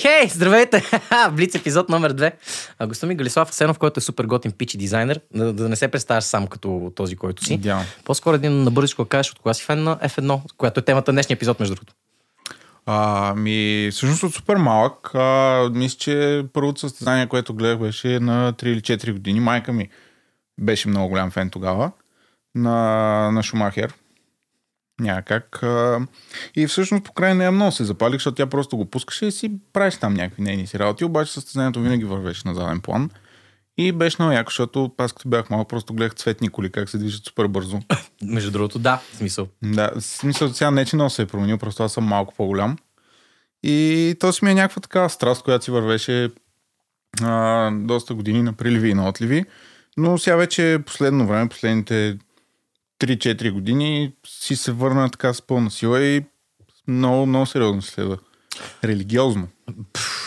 Хей, здравейте! Блиц епизод номер 2. Гостът ми Галислав Асенов, който е супер готин пич и дизайнер. Да не се представяш сам като този, който си. Yeah. По-скоро един набързичко да кажеш от кога си фен на F1, която е темата на днешния епизод, между другото. Всъщност от супер малък. Мисля, че първото състезание, което гледах, беше на 3 или 4 години. Майка ми беше много голям фен тогава на Шумахер. Някак. И всъщност покрай нея много се запалих, защото тя просто го пускаше и си правиш там някакви нейни си работи, обаче състезанието винаги вървеше на заден план. И беше много яко, защото аз като бях малко, просто гледах цветни коли как се движат супер бързо. Между другото, да, смисъл. Да, смисъл сега не, че много се е променил, просто аз съм малко по-голям. И то си ми е някаква такава страст, която си вървеше доста години на приливи и на отливи. Но сега вече последно време, последните 3-4 години си се върна така с пълна сила и много, много сериозно следва. Религиозно.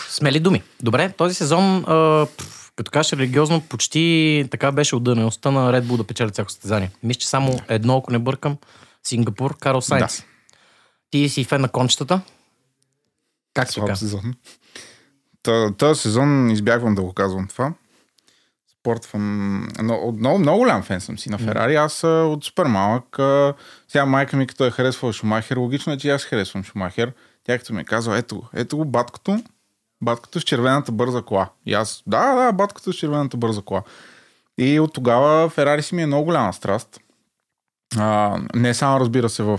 Смели думи. Добре, този сезон, като кажеш религиозно, почти така беше отдънеността на Red Bull да печели всяко състезание. Мисля, че само едно, ако не бъркам, Сингапур, Карл Сайдс. Да. Ти си фен на кончетата. Как си така? Този сезон избягвам да го казвам това. Много голям фен съм си на Ферари. Аз от супер малък. Сега майка ми, като е харесвала Шумахер, логично е, че аз харесвам Шумахер. Тя като ми е казала, ето го баткото с червената бърза кола. И аз, да, баткото с червената бърза кола. И от тогава Ферари си ми е много голяма страст. Не само, разбира се, в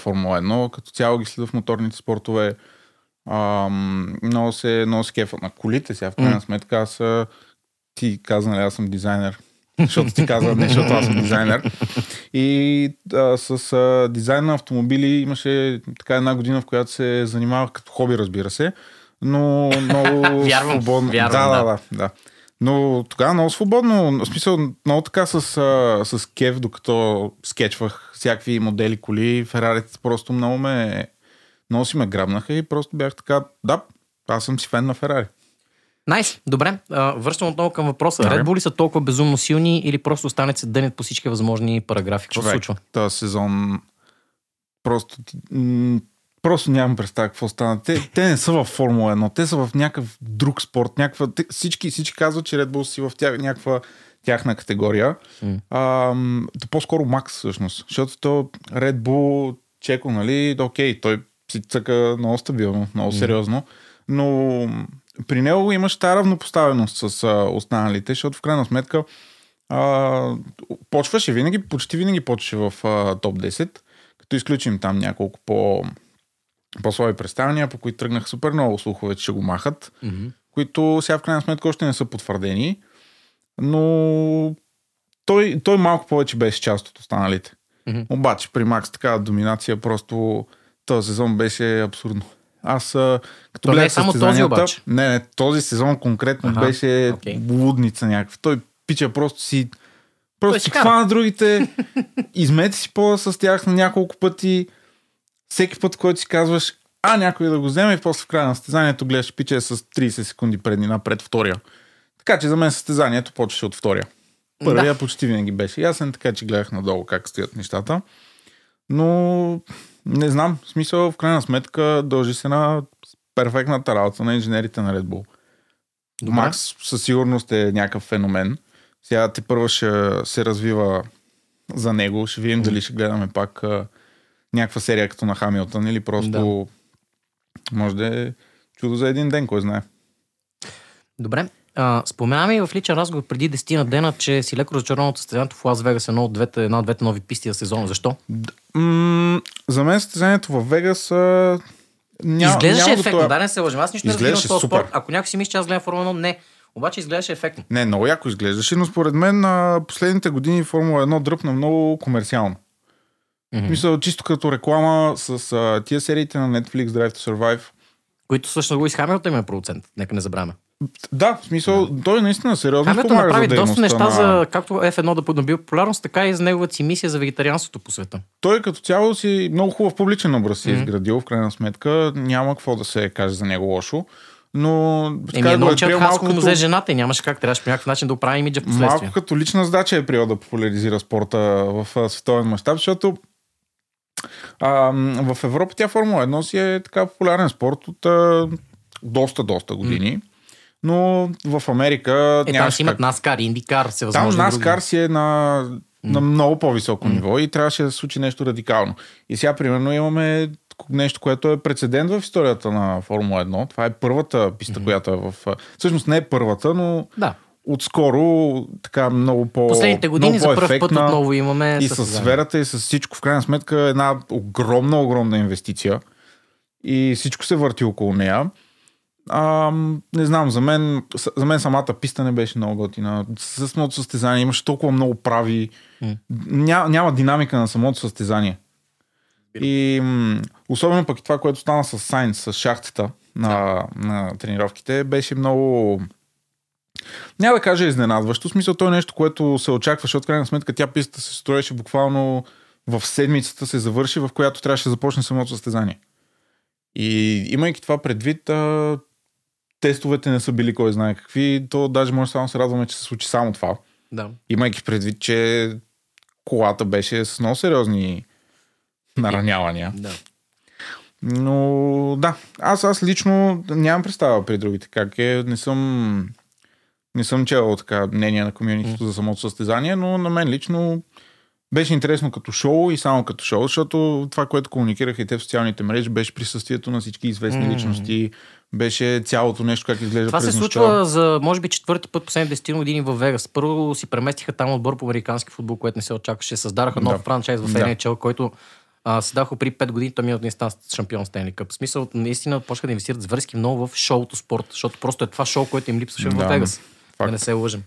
Формула 1, като цяло ги следва в моторните спортове. Много се кефа на колите сега. В крайна сметка са... Ти каза, нали, аз съм дизайнер. Защото ти каза, не, защото аз съм дизайнер. И с дизайн на автомобили имаше така една година, в която се занимавах като хоби, разбира се. Но много свободно. Вярвам, да. Но тогава много свободно. В смисъл, много така с кеф, докато скетчвах всякакви модели, коли. Ферарите просто много си ме грабнаха и просто бях така, да, аз съм си фен на Ферари. Найс, добре. Връщам отново към въпроса. Red Bull ли са толкова безумно силни или просто останат се дънят по всички възможни параграфи? Какво се случва? Този сезон просто нямам представа какво стана. Те не са във Формула 1, те са в някакъв друг спорт. Всички казват, че Red Bull си в някаква тяхна категория. По-скоро Макс всъщност, защото то Red Bull чеко, нали, окей, той си цъка много стабилно, много сериозно, но... При него имаш тази равнопоставеност с останалите, защото в крайна сметка почваше винаги, почти винаги почваше в топ 10, като изключим там няколко по-слаби представяния, по които тръгнаха супер много слухове, че ще го махат, които сега в крайна сметка още не са потвърдени, но той малко повече беше част от останалите. Обаче при Макс такава доминация просто този сезон беше абсурдно. Аз като гледах състезанията... Не, този сезон конкретно беше лудница някаква. Той пича просто си... Просто си хвана другите, измети си пола с тях на няколко пъти. Всеки път, който си казваш, някой да го вземе и после в края на състезанието гледаш пича с 30 секунди преднина пред втория. Така че за мен състезанието почеше от втория. Първия почти винаги беше ясен, така че гледах надолу как стоят нещата. Но... Не знам, в смисъл, в крайна сметка дължи се на перфектната работа на инженерите на Red Bull. Добре. Макс със сигурност е някакъв феномен. Сега тепърво ще се развива за него. Ще видим дали ще гледаме пак някаква серия като на Хамилтън или просто може да е чудо за един ден, кой знае. Добре. Споменаваме и в личен разговор преди 10 дена, че си леко разочарован от състезанието в Лас Вегас, една от двете нови писти за сезона. Защо? За мен състезанието в Вегас изглеждаше ефектно. Да, не се лъжим. Аз нищо не разбирам в този спорт. Ако някой си мисли, че аз гледам Формула 1, не. Обаче изглеждаше ефектно. Не, много яко изглеждаше, но според мен последните години Формула 1 дръпна много комерциално. Мисля, чисто като реклама с тия сериите на Netflix, Drive to Survive. Които всъщност го изхамят от именно процент. Нека не забравяме. Да, в смисъл, той наистина сериозно помага за дейността. Той направи доста неща, както F1 да подобива популярност, така и за неговата си мисия за вегетарианството по света. Той като цяло си много хубав публичен образ си изградил, в крайна сметка. Няма какво да се каже за него лошо. Но... Научат ханско му взе жената и нямаше как. Трябваше по някакъв начин да оправи имиджа в последствие. Малко като лична задача е приел да популяризира спорта в световен мащаб, защото в Европа тя Формула 1 си е така популярен спорт от доста години. Но в Америка... Е, там си имат NASCAR, IndyCar, се възможно. Там NASCAR си е на много по-високо ниво и трябваше да се случи нещо радикално. И сега, примерно, имаме нещо, което е прецедент в историята на Формула 1. Това е първата писта, която е в... Всъщност не е първата, но... Да. Отскоро, така много по... Последните години за пръв път отново имаме... И с сферата, и с всичко. В крайна сметка една огромна инвестиция. И всичко се върти около нея. Не знам, за мен самата писта не беше много готина. С самото състезание имаше толкова много прави. Няма динамика на самото състезание. И особено пък и това, което стана с Сайнс, с шахтата на тренировките, беше много... Няма да кажа изненадващо. В смисъл, то е нещо, което се очакваше. От крайна сметка тя пистата се строеше буквално в седмицата се завърши, в която трябваше да започне самото състезание. И имайки това предвид, тестовете не са били кой знае какви. То даже може само се радваме, че се случи само това. Да. Имайки предвид, че колата беше с много сериозни наранявания. Да. Но да, аз лично нямам представа при другите как е. Не съм чел така мнение на комьюнитито за самото състезание, но на мен лично беше интересно като шоу и само като шоу, защото това, което комуникираха и те в социалните мрежи, беше присъствието на всички известни личности, беше цялото нещо, как изглежда. Това се случва за, може би, четвърти път последните 10 години във Вегас. Първо си преместиха там отбор по американски футбол, което не се очакваше. Създадаха нов франчайз в NHL, който седаха при 5 години, той миналата наистина шампион Stanley Cup. В смисъл, наистина почнаха да инвестират зверски много в шоуто спорт, защото просто е това шоу, което им липсваше във Вегас. Да не се лъжим.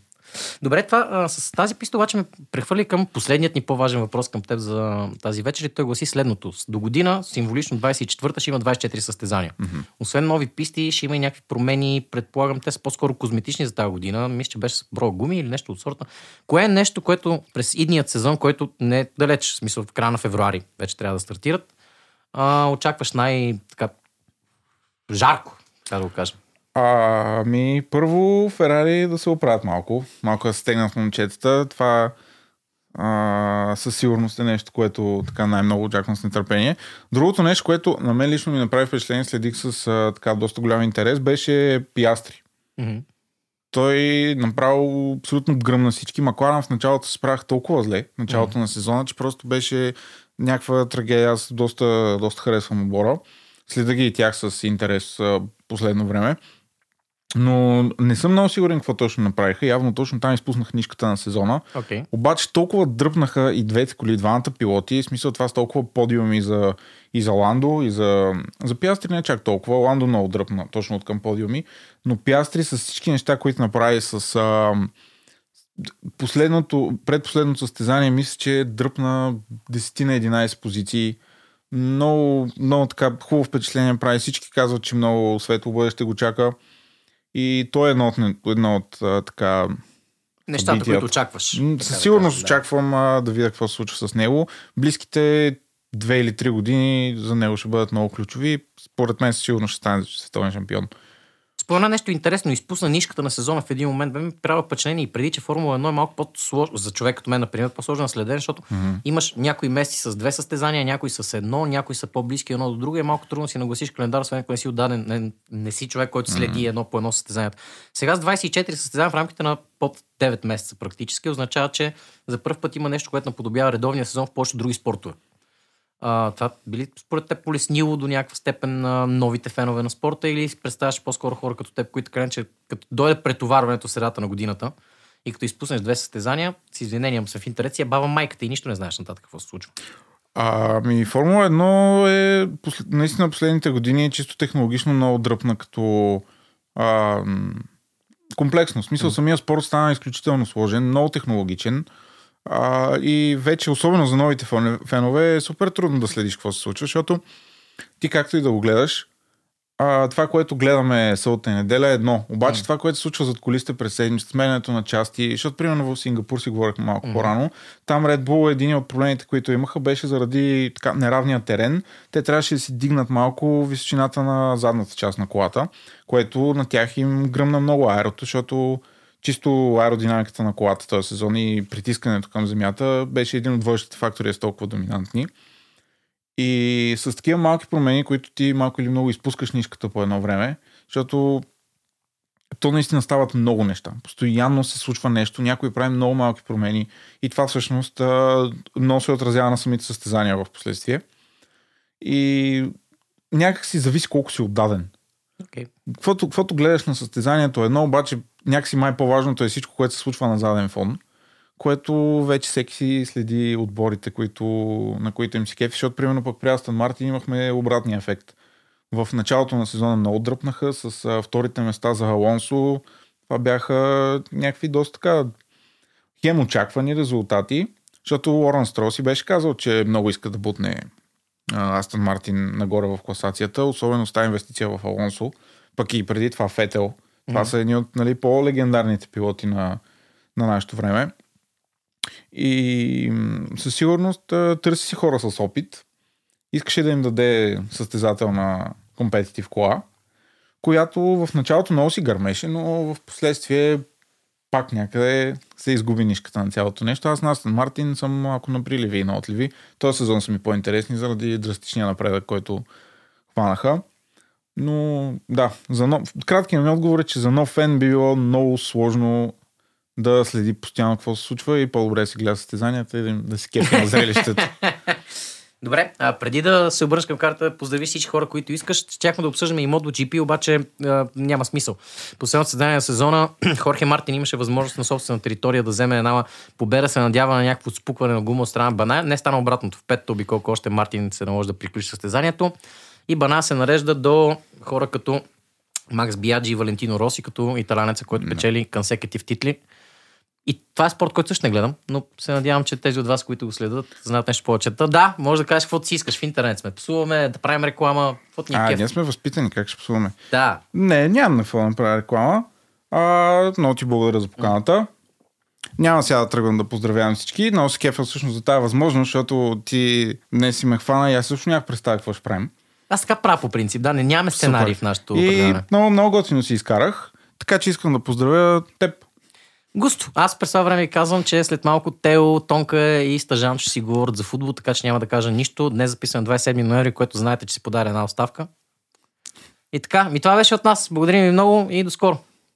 Добре, това с тази писта обаче ме прехвърли към последният ни по-важен въпрос към теб за тази вечер и той гласи следното. До година, символично 24-та, ще има 24 състезания. Освен нови писти, ще има и някакви промени, предполагам, те са по-скоро козметични за тази година. Мисля, че беше с броя гуми или нещо от сорта. Кое е нещо, което през идният сезон, който не е далеч, в смисъл в края на февруари вече трябва да стартират, очакваш най-така жарко, така да го кажем? Първо Ферари да се оправят малко да се стегнат момчетата. Това със сигурност е нещо, което така най-много очаквам с нетърпение. Другото нещо, което на мен лично ми направи впечатление, следих с така доста голям интерес, беше Пиастри. Той направо абсолютно гръмна всички. Макларан в началото се справих толкова зле, в началото на сезона, че просто беше някаква трагедия. Аз доста харесвам отбора. Следа ги и тях с интерес последно време. Но не съм много сигурен какво точно направиха. Явно точно там изпуснах нишката на сезона. Okay. Обаче толкова дръпнаха и двете коли, двамата пилоти. В смисъл това с толкова подиуми и за Ландо, и за Пиастри не чак толкова. Ландо много дръпна точно от към подиуми. Но Пиастри с всички неща, които направи с предпоследното състезание, мисля, че дръпна 10 на 11 позиции. Много така хубаво впечатление прави. Всички казват, че много светло бъдеще го чака. И то е едно от така... Нещата, които очакваш. Със сигурност очаквам да видя какво се случва с него. Близките 2 или 3 години за него ще бъдат много ключови. Според мен със сигурност ще стане световен шампион. Спомена нещо интересно. Изпусна нишката на сезона в един момент. Бе ми правя впечатление и преди, че Формула 1 е малко по-сложно. За човек като мен, например, по-сложно следен, защото имаш някои месеци с 2 състезания, някои с 1, някои са по-близки едно до друго. Е малко трудно си нагласиш календар, освен ако не си отдаден, не си човек, който следи едно по едно състезанието. Сега с 24 състезания в рамките на под 9 месеца практически означава, че за първ път има нещо, което наподобява редовния сезон в повечето други спортове. Това били според теб полеснило до някаква степен на новите фенове на спорта или представяш по-скоро хора като теб, които крен, че като дойде претоварването в средата на годината и като изпуснеш 2 състезания, с извинениям се в интерес, я баба майката и нищо не знаеш нататък какво се случва. Формула 1 е наистина последните години чисто технологично много дръпна като комплексно. В смисъл самия спорт стана изключително сложен, много технологичен. И вече, особено за новите фенове, е супер трудно да следиш какво се случва, защото ти както и да го гледаш, това, което гледаме събота и неделя е едно. Обаче това, което се случва зад колисите през седмица, сменянето на части, защото примерно в Сингапур си говорихме малко по-рано, там Red Bull, един от проблемите, които имаха, беше заради така неравния терен. Те трябваше да си дигнат малко височината на задната част на колата, което на тях им гръмна много аерото, защото чисто аеродинамиката на колата този сезон и притискането към земята беше един от водещите фактори, е толкова доминантни. И с такива малки промени, които ти малко или много изпускаш нишката по едно време, Защото то наистина стават много неща. Постоянно се случва нещо, някой прави много малки промени и това всъщност много се отразява на самите състезания в последствие. И някак си зависи колко си отдаден. Okay. Каквото гледаш на състезанието едно, обаче някакси май по-важното е всичко, което се случва на заден фон, което вече всеки си следи отборите, на които им си кефи, защото примерно пък при Астан Мартин имахме обратния ефект. В началото на сезона много дръпнаха с вторите места за Алонсо. Това бяха някакви доста така хем очаквани резултати, защото Лоран Строуси беше казал, че много иска да бутне Астан Мартин нагоре в класацията, особено с тази инвестиция в Алонсо, пък и преди това Фетел. Това са едни от по-легендарните пилоти на нашето време. И със сигурност търси си хора с опит. Искаше да им даде състезателна компетитив кола, която в началото много си гърмеше, но в последствие пак някъде се изгуби нишката на цялото нещо. Аз на Астан Мартин съм малко на приливи и на отливи. Този сезон са ми по-интересни заради драстичния напредък, който хванаха. Но да, краткият ми отговор е, че за нов фен би било много сложно да следи постоянно какво се случва и по-добре си гледа състезанията и да си кефи на зрелището. Добре, преди да се обърнеш към карта, поздрави всички хора, които искаш. Щяхме да обсъждаме и MotoGP, обаче няма смисъл. Последното състезание на сезона Хорхе Мартин имаше възможност на собствена територия да вземе една победа, се надява на някакво спукване на гума от страна Бана. Не стана обратното. В петто обиколка още Мартин се наложи да приключи състезанието и Бана се нарежда до хора като Макс Биаджи и Валентино Роси, като италянеца, който печели консекутив титли. И това е спорт, който също не гледам, но се надявам, че тези от вас, които го следят, знаят нещо повече. Да, може да кажеш каквото си искаш в интернет. Сме псуваме, да правим реклама, каквото ни е кеф. Ние сме възпитани, как ще псуваме. Да. Не, нямам на какво да правя реклама. Много ти благодаря за поканата. Няма сега да тръгвам да поздравявам всички. Много се кефа всъщност за тази възможност, защото ти днес си ме хвана и аз също нямах представя какво ще правим. Аз така правя по принцип, да, не нямаме сценарий в нашото предаване. Много готино си изкарах, така че искам да поздравя теб. Густо. Аз през това време казвам, че след малко Тео, Тонка и Стажан ще си говорят за футбол, така че няма да кажа нищо. Днес записвам 27 ноември, което знаете, че си подаря една оставка. И така, това беше от нас. Благодарим ви много и до скоро.